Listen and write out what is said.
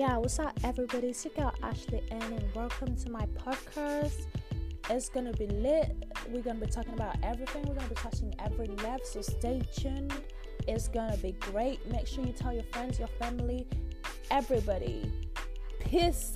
Yeah, what's up everybody, it's your girl Ashley N and welcome to my podcast. It's gonna be lit. We're gonna be talking about everything. We're gonna be touching every level, so stay tuned. It's gonna be great. Make sure you tell your friends, your family, everybody. Peace.